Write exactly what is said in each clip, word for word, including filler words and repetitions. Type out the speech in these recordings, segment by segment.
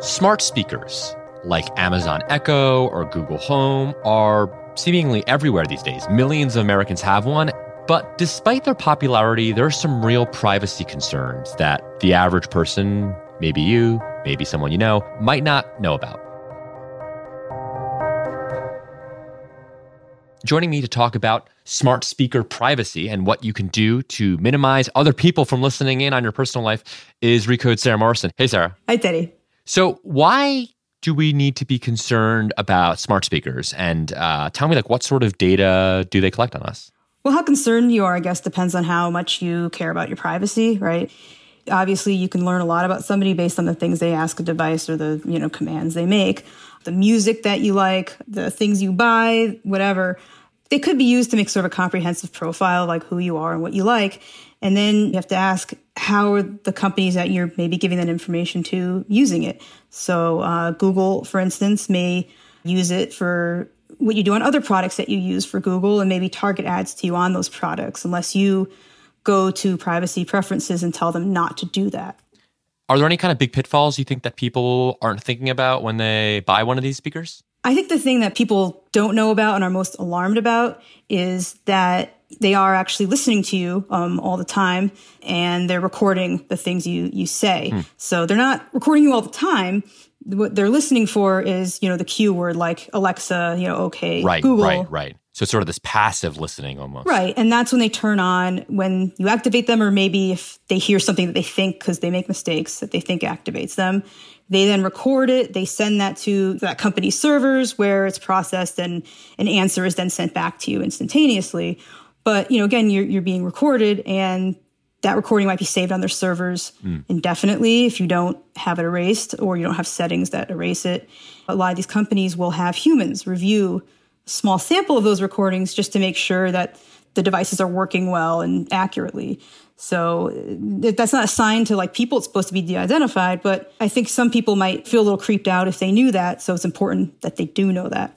Smart speakers like Amazon Echo or Google Home are seemingly everywhere these days. Millions of Americans have one. But despite their popularity, there are some real privacy concerns that the average person, maybe you, maybe someone you know, might not know about. Joining me to talk about smart speaker privacy and what you can do to minimize other people from listening in on your personal life is Recode's Sarah Morrison. Hey, Sarah. Hi, Teddy. So why do we need to be concerned about smart speakers? And uh, tell me, like, what sort of data do they collect on us? Well, how concerned you are, I guess, depends on how much you care about your privacy, right? Obviously, you can learn a lot about somebody based on the things they ask a device or the, you know, commands they make, the music that you like, the things you buy, whatever. They could be used to make sort of a comprehensive profile, like who you are and what you like. And then you have to ask, how are the companies that you're maybe giving that information to using it? So uh, Google, for instance, may use it for what you do on other products that you use for Google and maybe target ads to you on those products unless you go to privacy preferences and tell them not to do that. Are there any kind of big pitfalls you think that people aren't thinking about when they buy one of these speakers? I think the thing that people don't know about and are most alarmed about is that they are actually listening to you um, all the time and they're recording the things you you say. Hmm. So they're not recording you all the time. What they're listening for is, you know, the cue word like Alexa, you know, okay, right, Google. Right, right, right. So it's sort of this passive listening almost. Right. And that's when they turn on when you activate them, or maybe if they hear something that they think, because they make mistakes, that they think activates them. They then record it. They send that to that company's servers where it's processed and an answer is then sent back to you instantaneously. But, you know, again, you're, you're being recorded and that recording might be saved on their servers mm. indefinitely if you don't have it erased or you don't have settings that erase it. A lot of these companies will have humans review a small sample of those recordings just to make sure that the devices are working well and accurately. So that's not a sign to like people. It's supposed to be de-identified, but I think some people might feel a little creeped out if they knew that. So it's important that they do know that.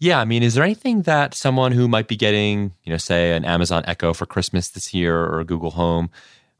Yeah, I mean, is there anything that someone who might be getting, you know, say an Amazon Echo for Christmas this year or a Google Home,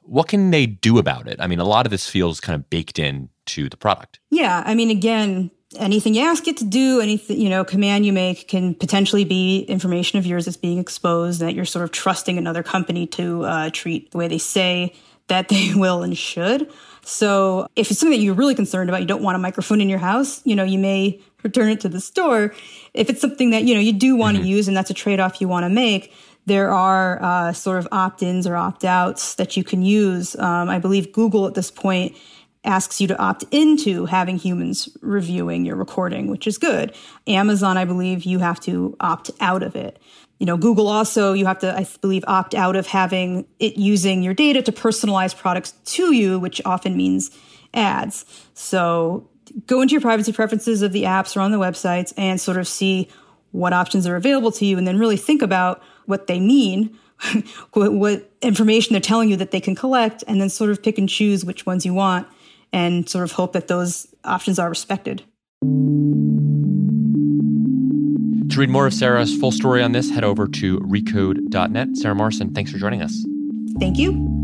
what can they do about it? I mean, a lot of this feels kind of baked in to the product. Yeah, I mean, again, anything you ask it to do, anything, you know, command you make can potentially be information of yours that's being exposed, that you're sort of trusting another company to uh, treat the way they say that they will and should. So if it's something that you're really concerned about, you don't want a microphone in your house, you know, you may return it to the store. If it's something that, you know, you do want to mm-hmm. use and that's a trade-off you want to make, there are uh, sort of opt-ins or opt-outs that you can use. Um, I believe Google at this point asks you to opt into having humans reviewing your recording, which is good. Amazon, I believe you have to opt out of it. You know, Google also, you have to, I believe, opt out of having it using your data to personalize products to you, which often means ads. So go into your privacy preferences of the apps or on the websites and sort of see what options are available to you and then really think about what they mean, what information they're telling you that they can collect, and then sort of pick and choose which ones you want and sort of hope that those options are respected. To read more of Sarah's full story on this, head over to recode dot net. Sarah Morrison, thanks for joining us. Thank you.